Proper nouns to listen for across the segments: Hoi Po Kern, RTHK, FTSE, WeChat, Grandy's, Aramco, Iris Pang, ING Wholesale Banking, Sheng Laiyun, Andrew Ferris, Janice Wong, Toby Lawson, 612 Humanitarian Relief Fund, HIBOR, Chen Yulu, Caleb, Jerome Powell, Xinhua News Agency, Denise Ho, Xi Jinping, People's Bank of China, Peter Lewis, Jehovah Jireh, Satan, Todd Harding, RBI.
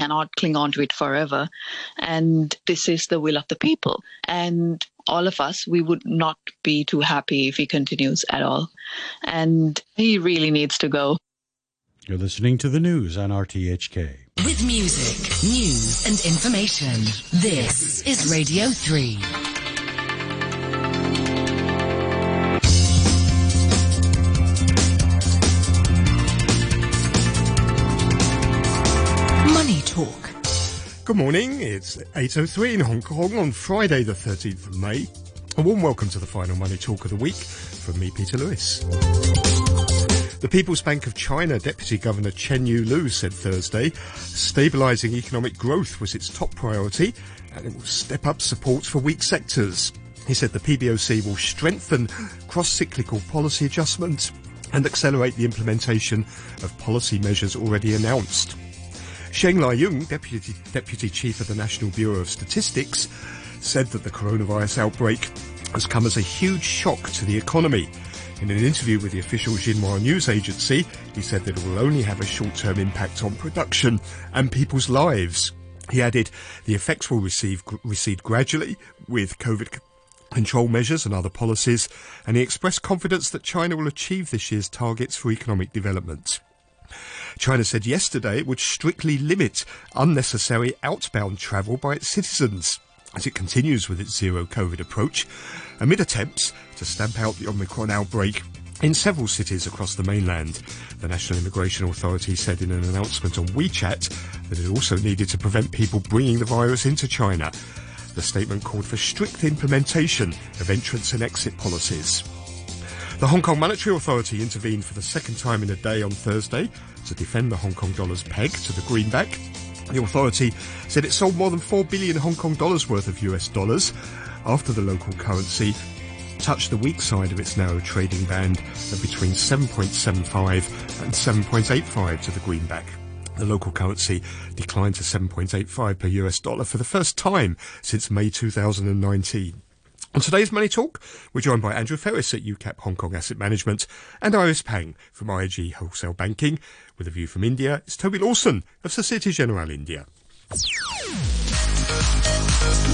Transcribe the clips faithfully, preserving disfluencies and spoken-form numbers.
cannot cling on to it forever. And this is the will of the people. And all of us, we would not be too happy if he continues at all. And he really needs to go. You're listening to the news on R T H K. With music, news and information, this is Radio three. Money Talk. Good morning, it's eight oh three in Hong Kong on Friday the thirteenth of May. A warm welcome to the final Money Talk of the week from me, Peter Lewis. The People's Bank of China Deputy Governor Chen Yulu said Thursday stabilising economic growth was its top priority and it will step up support for weak sectors. He said the P B O C will strengthen cross-cyclical policy adjustment and accelerate the implementation of policy measures already announced. Sheng Laiyun, Deputy, Deputy Chief of the National Bureau of Statistics, said that the coronavirus outbreak has come as a huge shock to the economy. In an interview with the official Xinhua News Agency, he said that it will only have a short-term impact on production and people's lives. He added, the effects will receive, recede gradually with COVID control measures and other policies, and he expressed confidence that China will achieve this year's targets for economic development. China said yesterday it would strictly limit unnecessary outbound travel by its citizens, as it continues with its zero-COVID approach, amid attempts to stamp out the Omicron outbreak in several cities across the mainland. The National Immigration Authority said in an announcement on WeChat that it also needed to prevent people bringing the virus into China. The statement called for strict implementation of entrance and exit policies. The Hong Kong Monetary Authority intervened for the second time in a day on Thursday to defend the Hong Kong dollar's peg to the greenback. The authority said it sold more than four billion Hong Kong dollars worth of U S dollars after the local currency touched the weak side of its narrow trading band of between seven point seven five and seven point eight five to the greenback. The local currency declined to seven point eight five per U S dollar for the first time since May two thousand nineteen. On today's Money Talk, we're joined by Andrew Ferris at U CAP Hong Kong Asset Management and Iris Pang from I N G Wholesale Banking. With a view from India, it's Toby Lawson of Societe Generale India.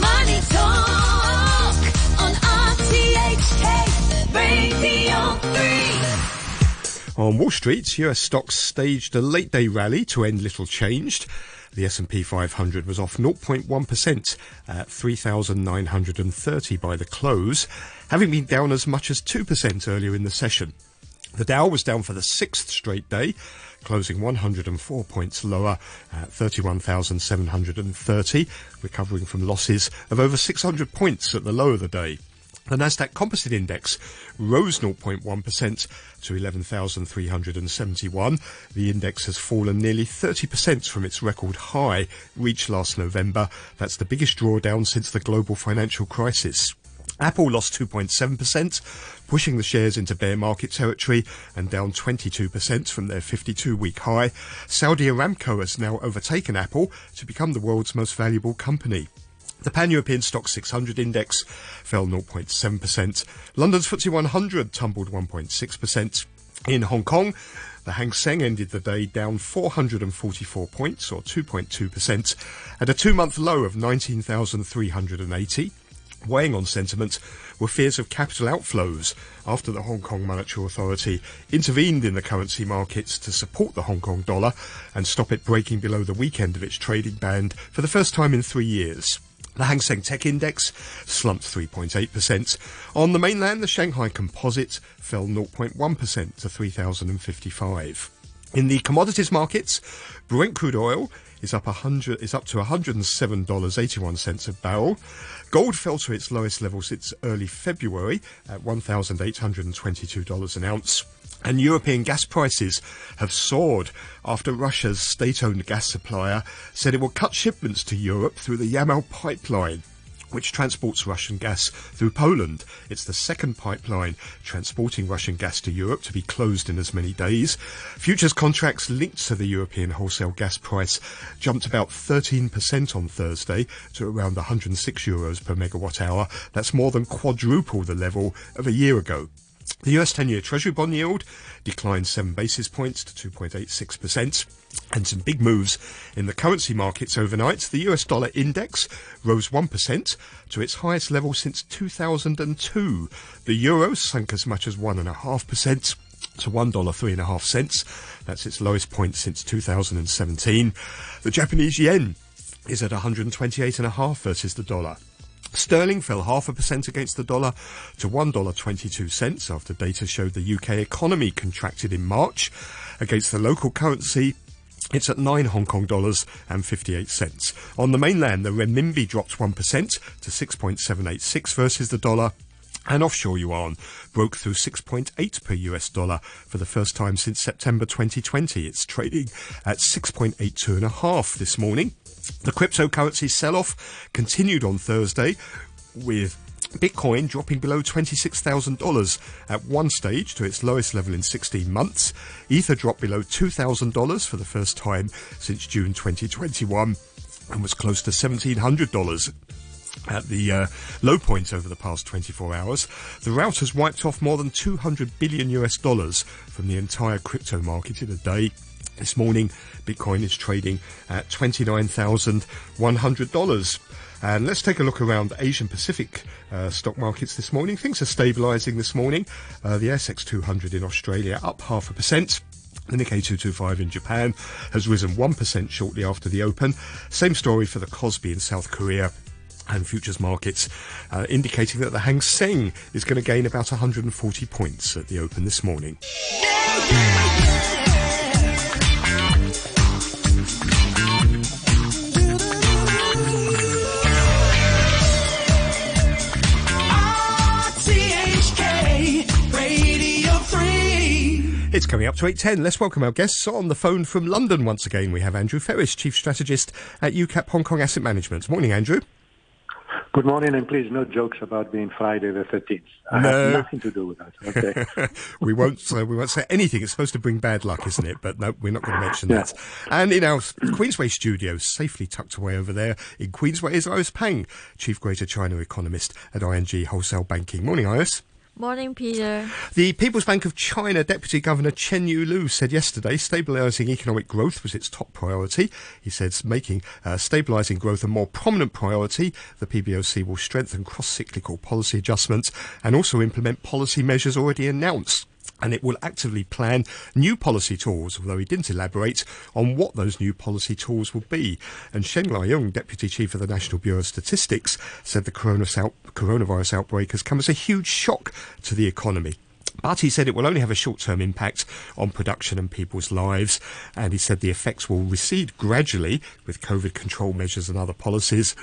Money Talk on R T H K Radio three. On Wall Street, U S stocks staged a late-day rally to end little changed. The S and P five hundred was off zero point one percent at three thousand nine hundred thirty by the close, having been down as much as two percent earlier in the session. The Dow was down for the sixth straight day, closing one hundred four points lower at thirty-one thousand seven hundred thirty, recovering from losses of over six hundred points at the low of the day. The Nasdaq Composite Index rose zero point one percent to eleven thousand three hundred seventy-one. The index has fallen nearly thirty percent from its record high reached last November. That's the biggest drawdown since the global financial crisis. Apple lost two point seven percent, pushing the shares into bear market territory and down twenty-two percent from their fifty-two week high. Saudi Aramco has now overtaken Apple to become the world's most valuable company. The Pan-European Stock six hundred index fell zero point seven percent. London's F T S E one hundred tumbled one point six percent. In Hong Kong, the Hang Seng ended the day down four hundred forty-four points, or two point two percent, at a two-month low of nineteen thousand three hundred eighty. Weighing on sentiment were fears of capital outflows after the Hong Kong Monetary Authority intervened in the currency markets to support the Hong Kong dollar and stop it breaking below the weekend of its trading band for the first time in three years. The Hang Seng Tech Index slumped three point eight percent. On the mainland, the Shanghai Composite fell zero point one percent to three thousand fifty-five. In the commodities markets, Brent crude oil is up, one hundred, is up to one hundred seven dollars and eighty-one cents a barrel. Gold fell to its lowest level since early February at one thousand eight hundred twenty-two dollars an ounce. And European gas prices have soared after Russia's state-owned gas supplier said it will cut shipments to Europe through the Yamal pipeline, which transports Russian gas through Poland. It's the second pipeline transporting Russian gas to Europe to be closed in as many days. Futures contracts linked to the European wholesale gas price jumped about thirteen percent on Thursday to around one hundred six euros per megawatt hour. That's more than quadruple the level of a year ago. The U S ten-year Treasury bond yield declined seven basis points to two point eight six percent. And some big moves in the currency markets overnight. The U S dollar index rose one percent to its highest level since two thousand two. The euro sank as much as one point five percent. to one dollar and three and a half cents. That's its lowest point since two thousand seventeen. The Japanese yen is at one hundred twenty-eight and a half versus the dollar. Sterling fell half a percent against the dollar to one dollar and twenty-two cents after data showed the U K economy contracted in March. Against the local currency, it's at nine Hong Kong dollars and fifty-eight cents. On the mainland, the renminbi dropped one percent to six point seven eight six versus the dollar. And offshore yuan broke through six point eight per U S dollar for the first time since September twenty twenty. It's trading at six point eight two and a half this morning. The cryptocurrency sell-off continued on Thursday, with Bitcoin dropping below twenty-six thousand dollars at one stage to its lowest level in sixteen months. Ether dropped below two thousand dollars for the first time since June twenty twenty-one and was close to one thousand seven hundred dollars. At the uh, low point over the past twenty-four hours, the rout has wiped off more than two hundred billion US dollars from the entire crypto market in a day. This morning, Bitcoin is trading at twenty-nine thousand one hundred dollars. And let's take a look around Asian Pacific uh, stock markets this morning. Things are stabilising this morning. Uh, the S X two hundred in Australia up half a percent. The Nikkei two twenty-five in Japan has risen one percent shortly after the open. Same story for the Kospi in South Korea. And futures markets uh, indicating that the Hang Seng is going to gain about one hundred forty points at the open this morning. It's coming up to eight ten. Let's welcome our guests on the phone from London. Once again, we have Andrew Ferris, Chief Strategist at U CAP Hong Kong Asset Management. Morning, Andrew. Good morning, and please, no jokes about being Friday the thirteenth. I no. have nothing to do with that. Okay, we won't. Uh, we won't say anything. It's supposed to bring bad luck, isn't it? But no, we're not going to mention yeah. that. And in our Queensway studio, safely tucked away over there in Queensway, is Iris Pang, Chief Greater China Economist at I N G Wholesale Banking. Morning, Iris. Morning, Peter. The People's Bank of China Deputy Governor Chen Yulu said yesterday stabilising economic growth was its top priority. He said making uh, stabilising growth a more prominent priority, the P B O C will strengthen cross-cyclical policy adjustments and also implement policy measures already announced. And it will actively plan new policy tools, although he didn't elaborate on what those new policy tools will be. And Sheng Laiyun, Deputy Chief of the National Bureau of Statistics, said the coronavirus outbreak has come as a huge shock to the economy. But he said it will only have a short-term impact on production and people's lives. And he said the effects will recede gradually with COVID control measures and other policies.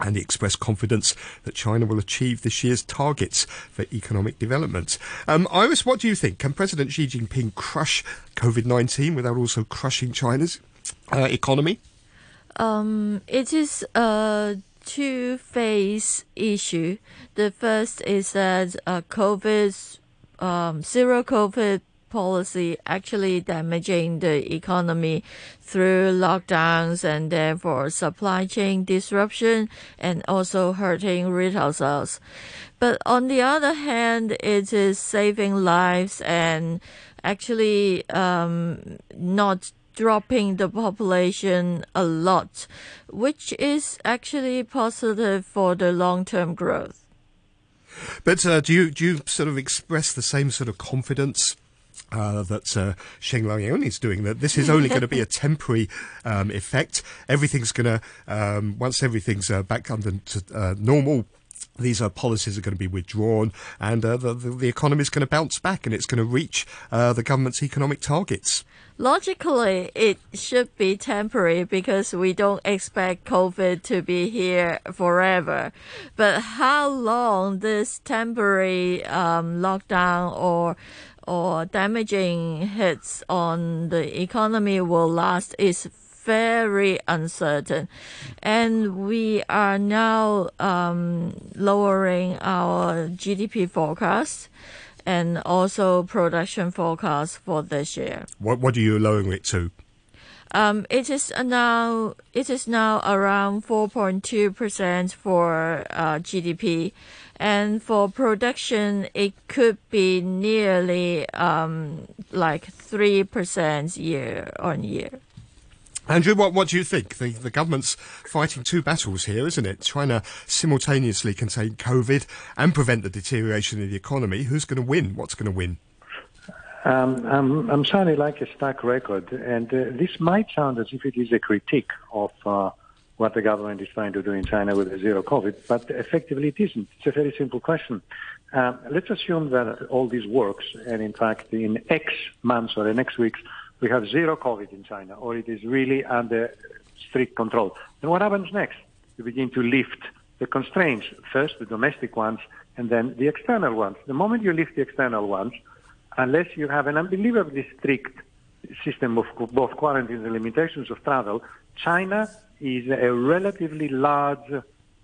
And he expressed confidence that China will achieve this year's targets for economic development. Um, Iris, what do you think? Can President Xi Jinping crush COVID nineteen without also crushing China's uh, economy? Um, it is a two-phase issue. The first is that uh, COVID, um, zero COVID policy actually damaging the economy through lockdowns and therefore supply chain disruption and also hurting retail sales. But on the other hand, it is saving lives and actually um, not dropping the population a lot, which is actually positive for the long-term growth. But uh, do you, do you sort of express the same sort of confidence Uh, that uh, Sheng Laiyun is doing, that this is only going to be a temporary um, effect? Everything's going to, um, once everything's uh, back under to, uh, normal, these uh, policies are going to be withdrawn and uh, the, the, the economy is going to bounce back and it's going to reach uh, the government's economic targets. Logically, it should be temporary because we don't expect COVID to be here forever. But how long this temporary um, lockdown or or damaging hits on the economy will last is very uncertain. And we are now um, lowering our G D P forecast and also production forecast for this year. What, what are you lowering it to? Um, it is now it is now around four point two percent for uh, G D P, and for production it could be nearly um, like three percent year on year. Andrew, what, what do you think? The, the government's fighting two battles here, isn't it? Trying to simultaneously contain COVID and prevent the deterioration of the economy. Who's going to win? What's going to win? Um, I'm, I'm sounding like a stuck record, and uh, this might sound as if it is a critique of uh, what the government is trying to do in China with zero COVID, but effectively it isn't. It's a very simple question. Uh, let's assume that all this works, and in fact in X months or in X weeks, we have zero COVID in China, or it is really under strict control. And what happens next? We begin to lift the constraints, first the domestic ones, and then the external ones. The moment you lift the external ones, unless you have an unbelievably strict system of both quarantines and limitations of travel, China is a relatively large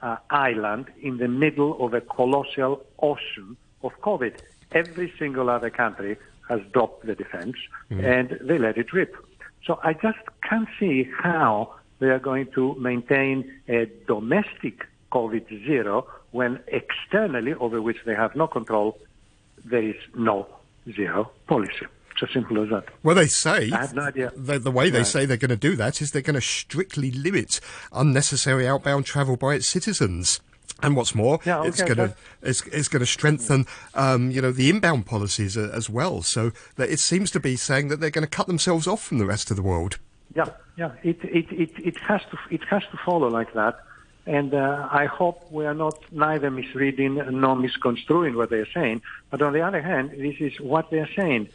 uh, island in the middle of a colossal ocean of COVID. Every single other country has dropped the defense, mm-hmm. and they let it rip. So I just can't see how they are going to maintain a domestic COVID zero when externally, over which they have no control, there is no zero policy. It's as simple as that. Well, they say, I have no idea. The, the way they no. say they're going to do that is they're going to strictly limit unnecessary outbound travel by its citizens. And what's more, yeah, okay, it's going to it's, it's going to strengthen, um, you know, the inbound policies uh, as well. So that it seems to be saying that they're going to cut themselves off from the rest of the world. Yeah, yeah, it it it, it has to it has to follow like that. And uh, I hope we are not neither misreading nor misconstruing what they are saying. But on the other hand, this is what they are saying.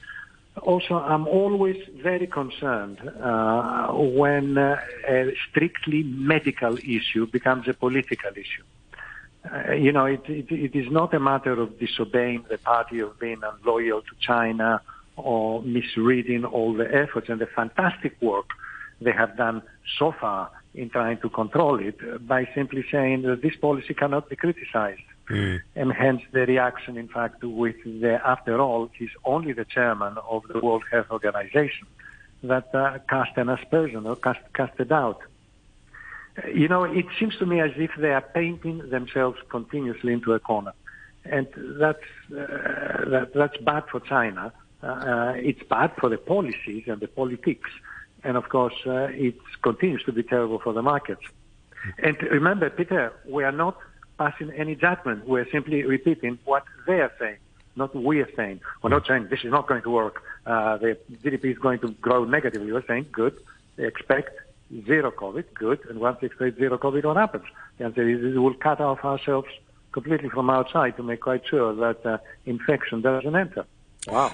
Also, I'm always very concerned uh, when uh, a strictly medical issue becomes a political issue. Uh, you know, it, it, it is not a matter of disobeying the party, of being unloyal to China, or misreading all the efforts and the fantastic work they have done so far in trying to control it by simply saying that this policy cannot be criticized. Mm. And hence the reaction, in fact, with the, after all, he's only the chairman of the World Health Organization, that uh, cast an aspersion or cast, cast a doubt. You know, it seems to me as if they are painting themselves continuously into a corner. And that's, uh, that, that's bad for China. Uh, it's bad for the policies and the politics. And, of course, uh, it continues to be terrible for the markets. And remember, Peter, we are not passing any judgment. We are simply repeating what they are saying, not what we are saying. We're not saying this is not going to work. Uh, the G D P is going to grow negatively. We're saying, good, they expect zero COVID, good. And once they expect zero COVID, what happens? The answer is we will cut off ourselves completely from outside to make quite sure that uh, infection doesn't enter. Wow.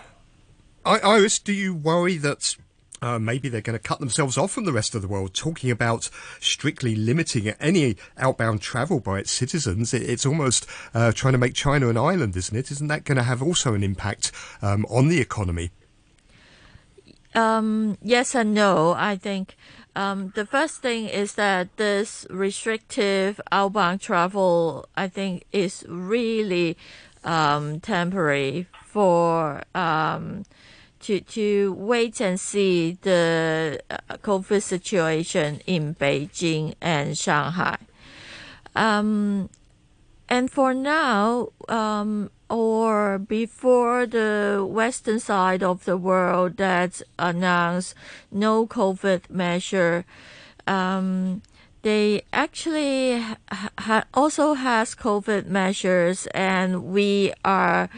I- Iris, do you worry that... Uh, maybe they're going to cut themselves off from the rest of the world, talking about strictly limiting any outbound travel by its citizens? It, it's almost uh, trying to make China an island, isn't it? Isn't that going to have also an impact um, on the economy? Um, yes and no, I think. Um, the first thing is that this restrictive outbound travel, I think, is really um, temporary for... Um, To, to wait and see the COVID situation in Beijing and Shanghai. Um, and for now, um, or before the western side of the world that announced no COVID measure, um, they actually ha- also has COVID measures, and we are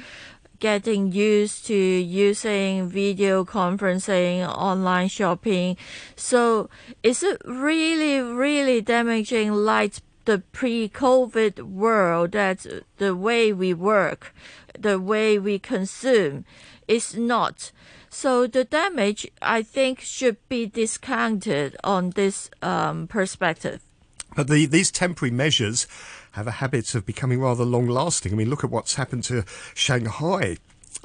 getting used to using video conferencing, online shopping. So is it really, really damaging like the pre-COVID world, that the way we work, the way we consume? It's not. So the damage, I think, should be discounted on this um, perspective. But the, these temporary measures have a habit of becoming rather long-lasting. I mean, look at what's happened to Shanghai.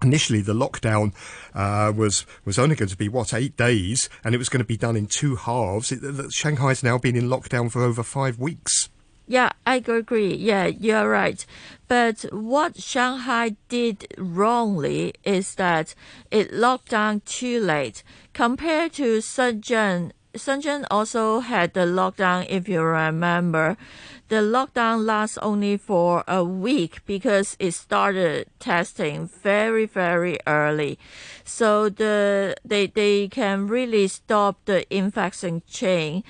Initially, the lockdown uh, was was only going to be, what, eight days, and it was going to be done in two halves. It, the, Shanghai's now been in lockdown for over five weeks. Yeah, I agree. Yeah, you're right. But what Shanghai did wrongly is that it locked down too late. Compared to Shenzhen, Shenzhen also had the lockdown, if you remember. The lockdown lasts only for a week because it started testing very, very early. So the they, they can really stop the infection chain.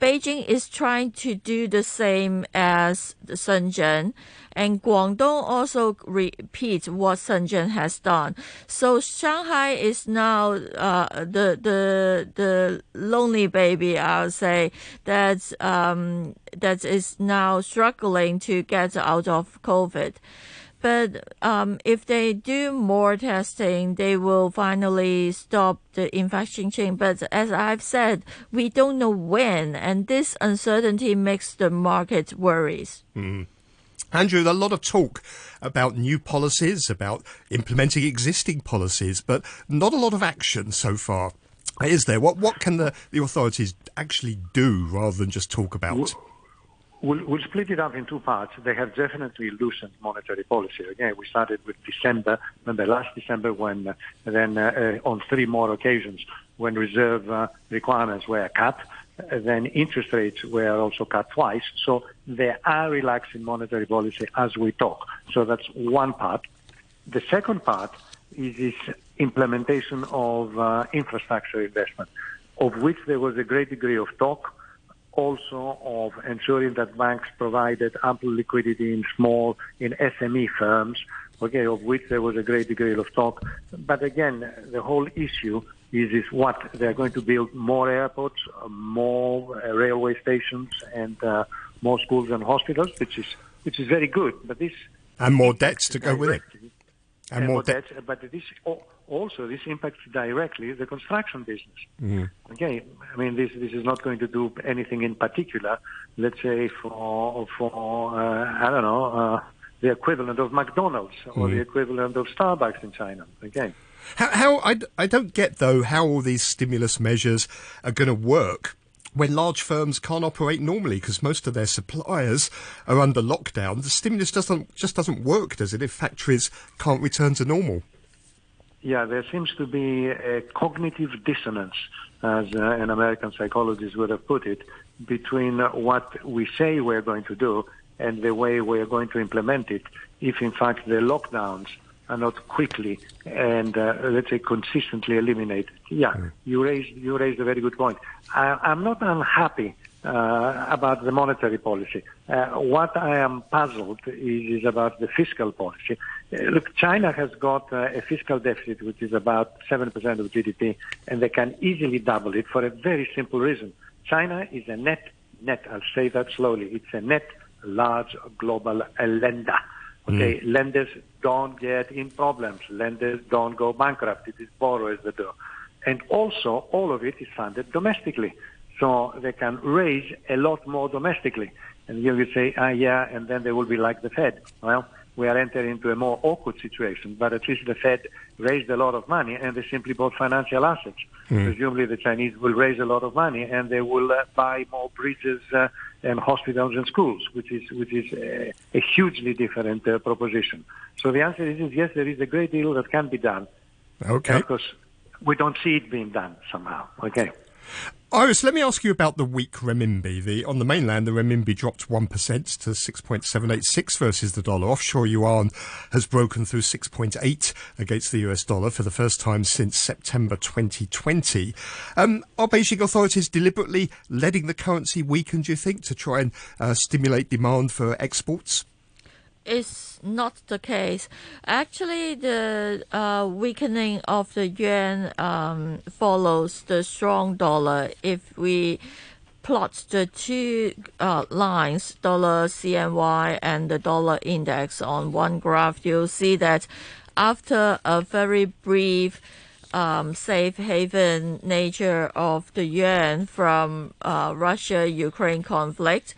Beijing is trying to do the same as Shenzhen, and Guangdong also repeats what Shenzhen has done. So Shanghai is now uh, the the the lonely baby, I'll say, that's um, that is now struggling to get out of COVID. But um, if they do more testing, they will finally stop the infection chain. But as I've said, we don't know when, and this uncertainty makes the market worries. Mm. Andrew, a lot of talk about new policies, about implementing existing policies, but not a lot of action so far, is there? What what can the, the authorities actually do rather than just talk about? Well, We'll, we'll split it up in two parts. They have definitely loosened monetary policy. Again, we started with December, remember last December, when uh, then uh, uh, on three more occasions when reserve uh, requirements were cut, uh, then interest rates were also cut twice. So they are relaxing monetary policy as we talk. So that's one part. The second part is this implementation of uh, infrastructure investment, of which there was a great degree of talk, also of ensuring that banks provided ample liquidity in small, in S M E firms, okay, of which there was a great degree of talk. But again, the whole issue is, is what? They're going to build more airports, more uh, railway stations, and uh, more schools and hospitals, which is which is very good. But this And more debts to go with it. And, and more debts. De- but this also, this impacts directly the construction business. Mm. Okay, I mean, this this is not going to do anything in particular, let's say, for, for uh, I don't know, uh, the equivalent of McDonald's or mm. the equivalent of Starbucks in China. Okay. How, how I, I don't get, though, how all these stimulus measures are going to work when large firms can't operate normally because most of their suppliers are under lockdown. The stimulus doesn't just doesn't work, does it, if factories can't return to normal? Yeah, there seems to be a cognitive dissonance, as uh, an American psychologist would have put it, between what we say we're going to do and the way we're going to implement it, if in fact the lockdowns are not quickly and, uh, let's say, consistently eliminated. Yeah, mm. you raised you raised a very good point. I, I'm not unhappy uh, about the monetary policy. Uh, what I am puzzled is, is about the fiscal policy. Look, China has got uh, a fiscal deficit which is about seven percent of G D P, and they can easily double it for a very simple reason. China is a net, net, I'll say that slowly, it's a net large global uh, lender. Okay, mm. lenders don't get in problems. Lenders don't go bankrupt. It is borrowers that do. And also, all of it is funded domestically. So they can raise a lot more domestically. And you will say, ah, yeah, and then they will be like the Fed. Well, we are entering into a more awkward situation, but at least the Fed raised a lot of money and they simply bought financial assets. Mm. Presumably the Chinese will raise a lot of money and they will uh, buy more bridges uh, and hospitals and schools, which is which is uh, a hugely different uh, proposition. So the answer is, yes, there is a great deal that can be done. Okay. Because we don't see it being done somehow. Okay. Iris, let me ask you about the weak renminbi. The, on the mainland, the renminbi dropped one percent to six point seven eight six versus the dollar. Offshore yuan has broken through six point eight against the U S dollar for the first time since September twenty twenty. Um, are Beijing authorities deliberately letting the currency weaken, do you think, to try and uh, stimulate demand for exports? It's not the case. Actually, the uh, weakening of the yuan um, follows the strong dollar. If we plot the two uh, lines, dollar C N Y and the dollar index, on one graph, you'll see that after a very brief Um, safe haven nature of the yuan from uh, Russia-Ukraine conflict,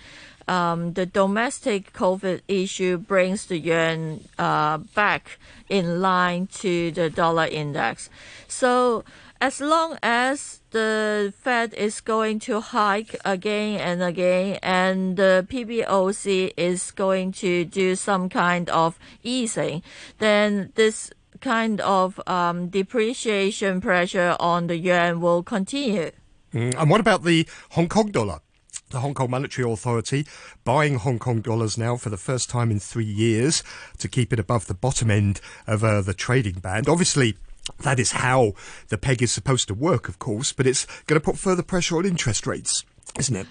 um, the domestic COVID issue brings the yuan uh, back in line to the dollar index. So as long as the Fed is going to hike again and again, and the P B O C is going to do some kind of easing, then this kind of um, depreciation pressure on the yuan will continue. Mm. And what about the Hong Kong dollar? The Hong Kong Monetary Authority buying Hong Kong dollars now for the first time in three years to keep it above the bottom end of uh, the trading band. Obviously, that is how the peg is supposed to work, of course, but it's going to put further pressure on interest rates, isn't it?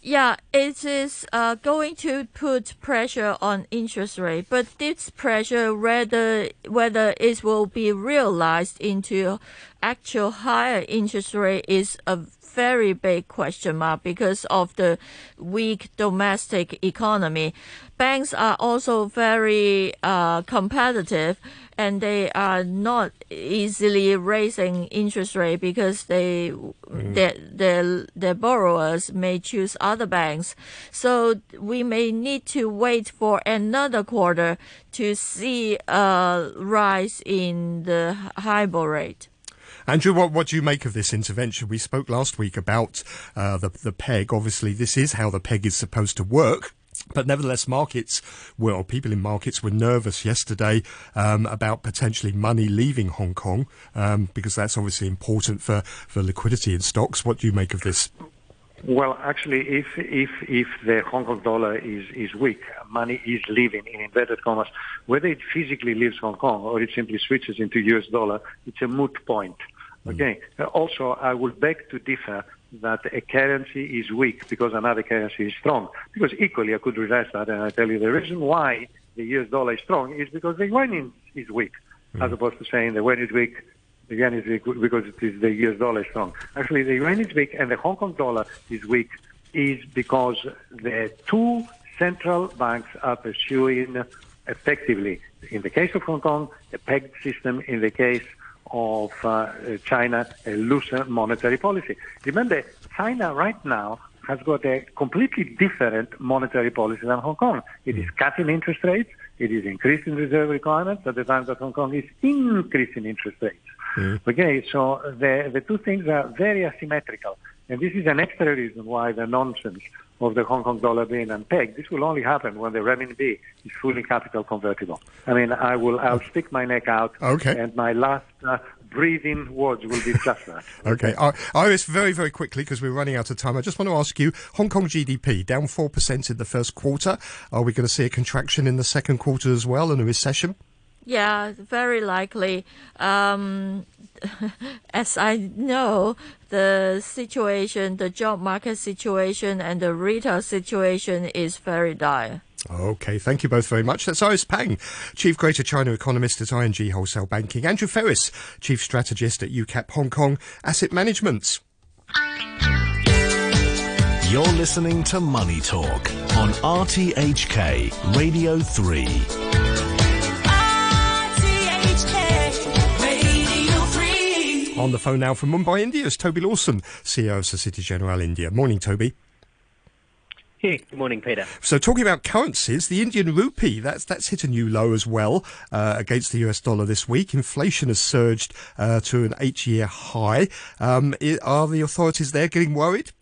Yeah, it is uh, going to put pressure on interest rate, but this pressure, whether, whether it will be realized into actual higher interest rate is a very big question mark because of the weak domestic economy. Banks are also very uh, competitive and they are not easily raising interest rate because they mm. their, their, their borrowers may choose other banks. So we may need to wait for another quarter to see a rise in the HIBOR rate. Andrew, what, what do you make of this intervention? We spoke last week about uh, the, the peg. Obviously, this is how the peg is supposed to work. But nevertheless, markets were, or people in markets were nervous yesterday um, about potentially money leaving Hong Kong, um, because that's obviously important for, for liquidity in stocks. What do you make of this? Well, actually, if if if the Hong Kong dollar is, is weak, money is leaving, in inverted commas. Whether it physically leaves Hong Kong or it simply switches into U S dollar, it's a moot point. Okay. Also, I would beg to differ that a currency is weak because another currency is strong. Because equally, I could reverse that, and I tell you the reason why the U S dollar is strong is because the yuan is weak, mm. as opposed to saying the yuan is weak, the yuan is weak because it is the U S dollar is strong. Actually, the yuan is weak and the Hong Kong dollar is weak is because the two central banks are pursuing effectively, in the case of Hong Kong, a pegged system, in the case of uh, China, a looser monetary policy. Remember, China right now has got a completely different monetary policy than Hong Kong. It is cutting interest rates, it is increasing reserve requirements at the time that Hong Kong is increasing interest rates. Mm-hmm. Okay, so the, the two things are very asymmetrical. And this is an extra reason why the nonsense of the Hong Kong dollar being unpegged, this will only happen when the renminbi is fully capital convertible. I mean, I will, I'll stick my neck out, okay, and my last uh, breathing words will be just that. Okay, okay. Iris, very, very quickly, because we're running out of time, I just want to ask you, Hong Kong G D P down four percent in the first quarter. Are we going to see a contraction in the second quarter as well and a recession? Yeah, very likely. Um, as I know, the situation, the job market situation and the retail situation is very dire. Okay, thank you both very much. That's Iris Pang, Chief Greater China Economist at I N G Wholesale Banking. Andrew Ferris, Chief Strategist at UCAP Hong Kong Asset Management. You're listening to Money Talk on R T H K Radio three. On the phone now from Mumbai, India, is Toby Lawson, C E O of Societe Generale India. Morning, Toby. Hey, good morning, Peter. So talking about currencies, the Indian rupee, that's that's hit a new low as well uh, against the U S dollar this week. Inflation has surged uh, to an eight-year high. Um, are the authorities there getting worried?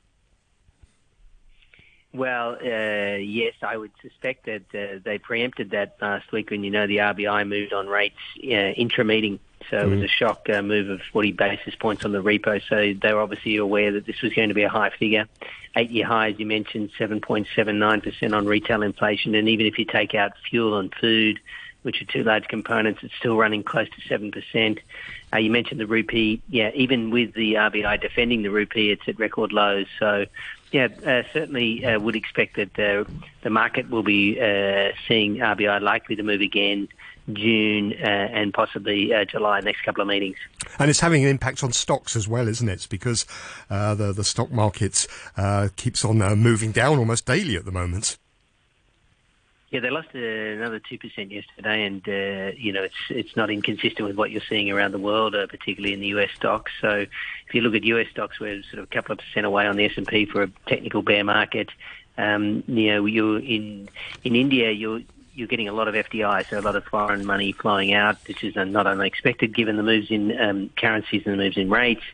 Well, uh, yes, I would suspect that uh, they preempted that last week when, you know, the R B I moved on rates uh, intra-meeting. So it was a shock uh, move of forty basis points on the repo. So they were obviously aware that this was going to be a high figure. Eight-year high, as you mentioned, seven point seven nine percent on retail inflation. And even if you take out fuel and food, which are two large components, it's still running close to seven percent. Uh, you mentioned the rupee. Yeah, even with the R B I defending the rupee, it's at record lows. So, yeah, uh, certainly uh, would expect that uh, the market will be uh, seeing R B I likely to move again June uh, and possibly uh, July, next couple of meetings. And it's having an impact on stocks as well, isn't it? Because uh, the, the stock market uh, keeps on uh, moving down almost daily at the moment. Yeah, they lost uh, another two percent yesterday, and, uh, you know, it's it's not inconsistent with what you're seeing around the world, uh, particularly in the U S stocks. So if you look at U S stocks, we're sort of a couple of percent away on the S and P for a technical bear market. Um, you know, you're in, in India, you're... you're getting a lot of F D I, so a lot of foreign money flowing out, which is not unexpected given the moves in um, currencies and the moves in rates.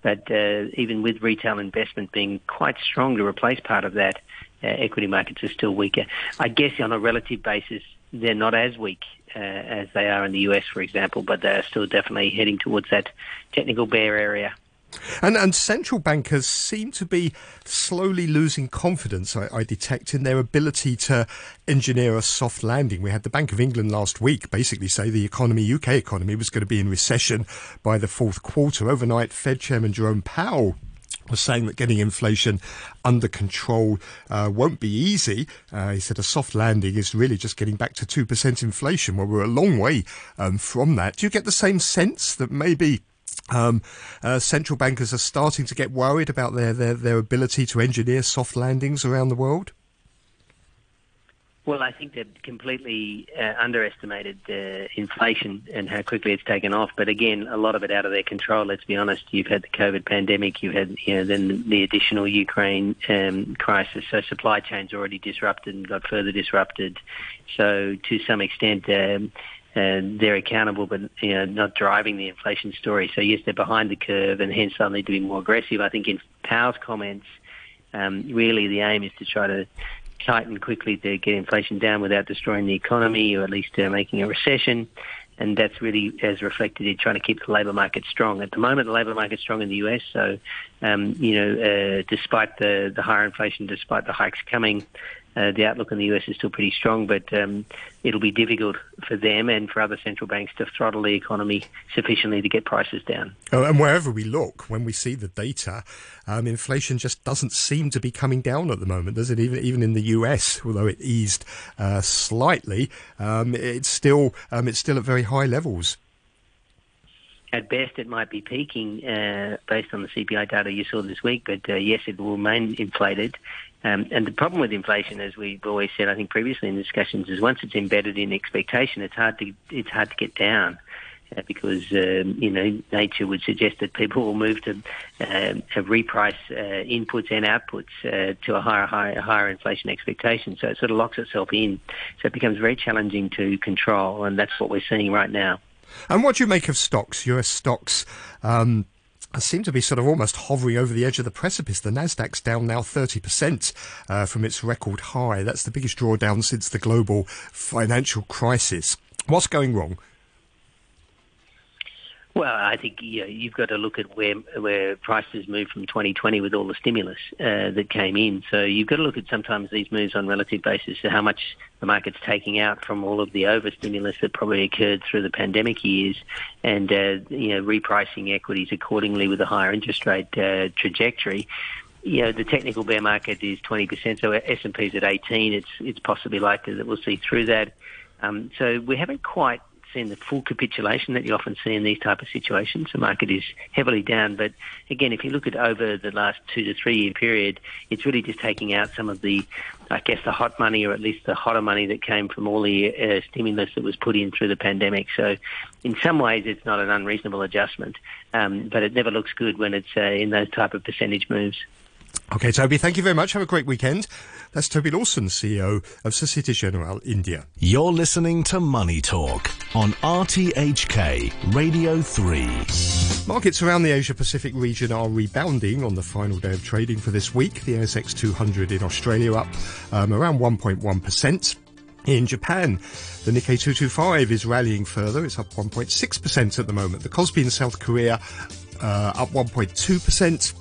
But uh, even with retail investment being quite strong to replace part of that, uh, equity markets are still weaker. I guess on a relative basis, they're not as weak uh, as they are in the U S, for example, but they're still definitely heading towards that technical bear area. And, and central bankers seem to be slowly losing confidence, I, I detect, in their ability to engineer a soft landing. We had the Bank of England last week basically say the economy, U K economy, was going to be in recession by the fourth quarter. Overnight, Fed Chairman Jerome Powell was saying that getting inflation under control uh, won't be easy. Uh, he said a soft landing is really just getting back to two percent inflation. Well, we're a long way um, from that. Do you get the same sense that maybe Um, uh, central bankers are starting to get worried about their, their, their ability to engineer soft landings around the world? Well, I think they've completely uh, underestimated uh, inflation and how quickly it's taken off. But again, a lot of it out of their control, let's be honest. You've had the COVID pandemic, you've had you know, then the additional Ukraine um, crisis. So supply chains already disrupted and got further disrupted. So to some extent... Um, And they're accountable, but you know, not driving the inflation story. So yes, they're behind the curve, and hence they'll need to be more aggressive. I think in Powell's comments, um, really the aim is to try to tighten quickly to get inflation down without destroying the economy, or at least uh, making a recession. And that's really as reflected in trying to keep the labour market strong. At the moment, the labour market's strong in the U S, so um, you know, uh, despite the, the higher inflation, despite the hikes coming, uh, the outlook in the U S is still pretty strong. But um, it'll be difficult for them and for other central banks to throttle the economy sufficiently to get prices down. Oh, and wherever we look, when we see the data, um, inflation just doesn't seem to be coming down at the moment, does it? Even even in the U S, although it eased uh, slightly, um, it's still um, it's still at very high high levels. At best, it might be peaking uh, based on the C P I data you saw this week, but uh, yes, it will remain inflated. Um, and the problem with inflation, as we've always said, I think previously in discussions, is once it's embedded in expectation, it's hard to it's hard to get down. Uh, because, um, you know, nature would suggest that people will move to, uh, to reprice uh, inputs and outputs uh, to a higher, higher, higher inflation expectation. So it sort of locks itself in. So it becomes very challenging to control, and that's what we're seeing right now. And what do you make of stocks, U S stocks? Um seem to be sort of almost hovering over the edge of the precipice. The Nasdaq's down now thirty percent uh, from its record high. That's the biggest drawdown since the global financial crisis. What's going wrong? Well, I think you know, you've got to look at where where prices moved from twenty twenty with all the stimulus uh, that came in. So you've got to look at sometimes these moves on relative basis to how much the market's taking out from all of the over-stimulus that probably occurred through the pandemic years, and uh, you know, repricing equities accordingly with a higher interest rate uh, trajectory. You know, the technical bear market is twenty percent, so S and P's at eighteen. It's it's possibly likely that we'll see through that. Um, so we haven't quite seen the full capitulation that you often see in these type of situations. The market is heavily down, but again, if you look at over the last two to three year period, it's really just taking out some of the, I guess, the hot money, or at least the hotter money that came from all the uh, stimulus that was put in through the pandemic. So in some ways, it's not an unreasonable adjustment, um, but it never looks good when it's uh, in those type of percentage moves. Okay, Toby, thank you very much. Have a great weekend. That's Toby Lawson, C E O of Societe Generale India. You're listening to Money Talk on R T H K Radio three. Markets around the Asia-Pacific region are rebounding on the final day of trading for this week. The A S X two hundred in Australia up um, around one point one percent. In Japan, the Nikkei two twenty-five is rallying further. It's up one point six percent at the moment. The Kospi in South Korea uh, up one point two percent.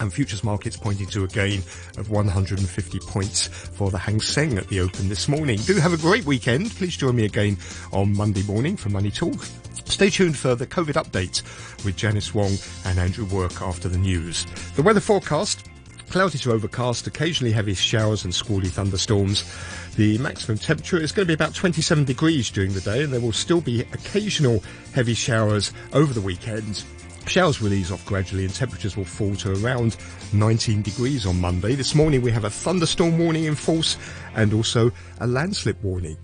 And futures markets pointing to a gain of one hundred fifty points for the Hang Seng at the open this morning. Do have a great weekend. Please join me again on Monday morning for Money Talk. Stay tuned for the COVID update with Janice Wong and Andrew Work after the news. The weather forecast: cloudy to overcast, occasionally heavy showers and squally thunderstorms. The maximum temperature is going to be about twenty-seven degrees during the day, and there will still be occasional heavy showers over the weekend. Showers will ease off gradually and temperatures will fall to around nineteen degrees on Monday. This morning we have a thunderstorm warning in force and also a landslip warning.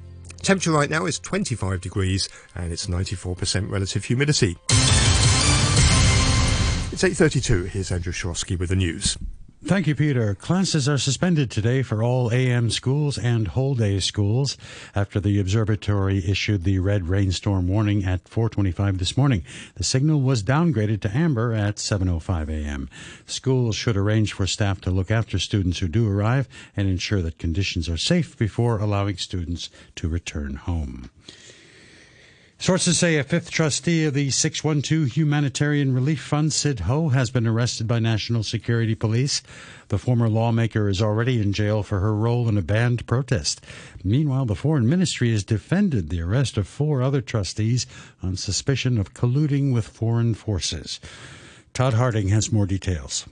Temperature right now is twenty-five degrees and it's ninety-four percent relative humidity. It's eight thirty-two. Here's Andrew Shorosky with the news. Thank you, Peter. Classes are suspended today for all A M schools and whole day schools after the observatory issued the red rainstorm warning at four twenty-five this morning. The signal was downgraded to amber at seven oh five a m Schools should arrange for staff to look after students who do arrive and ensure that conditions are safe before allowing students to return home. Sources say a fifth trustee of the six one two Humanitarian Relief Fund, Sid Ho, has been arrested by National Security Police. The former lawmaker is already in jail for her role in a banned protest. Meanwhile, the Foreign Ministry has defended the arrest of four other trustees on suspicion of colluding with foreign forces. Todd Harding has more details.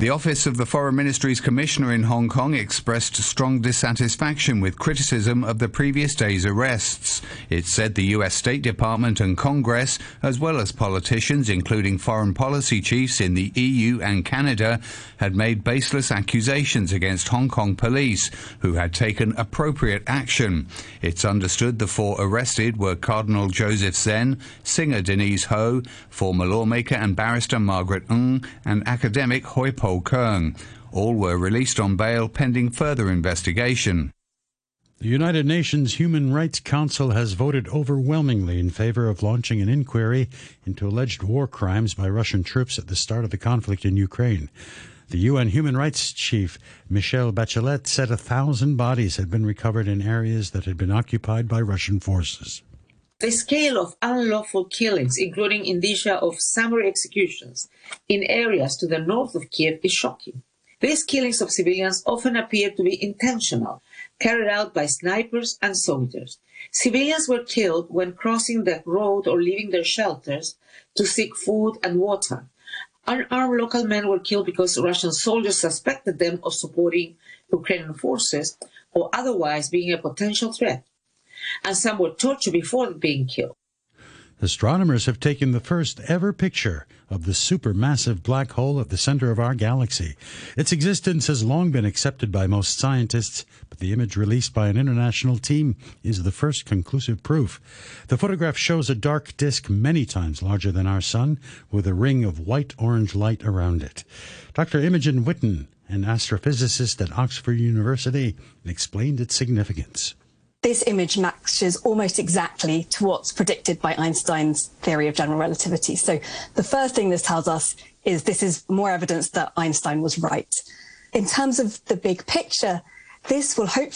The Office of the Foreign Ministry's Commissioner in Hong Kong expressed strong dissatisfaction with criticism of the previous day's arrests. It said the U S State Department and Congress, as well as politicians, including foreign policy chiefs in the E U and Canada, had made baseless accusations against Hong Kong police, who had taken appropriate action. It's understood the four arrested were Cardinal Joseph Zen, singer Denise Ho, former lawmaker and barrister Margaret Ng, and academic Hoi Po Kern. All were released on bail pending further investigation. The United Nations Human Rights Council has voted overwhelmingly in favor of launching an inquiry into alleged war crimes by Russian troops at the start of the conflict in Ukraine. The U N Human Rights Chief Michel Bachelet said a thousand bodies had been recovered in areas that had been occupied by Russian forces. The scale of unlawful killings, including indicia of summary executions in areas to the north of Kiev, is shocking. These killings of civilians often appear to be intentional, carried out by snipers and soldiers. Civilians were killed when crossing the road or leaving their shelters to seek food and water. Unarmed local men were killed because Russian soldiers suspected them of supporting Ukrainian forces or otherwise being a potential threat. And some were tortured before being killed. Astronomers have taken the first ever picture of the supermassive black hole at the center of our galaxy. Its existence has long been accepted by most scientists, but the image released by an international team is the first conclusive proof. The photograph shows a dark disk many times larger than our sun, with a ring of white-orange light around it. Doctor Imogen Witten, an astrophysicist at Oxford University, explained its significance. This image matches almost exactly to what's predicted by Einstein's theory of general relativity. So the first thing this tells us is this is more evidence that Einstein was right. In terms of the big picture, this will hopefully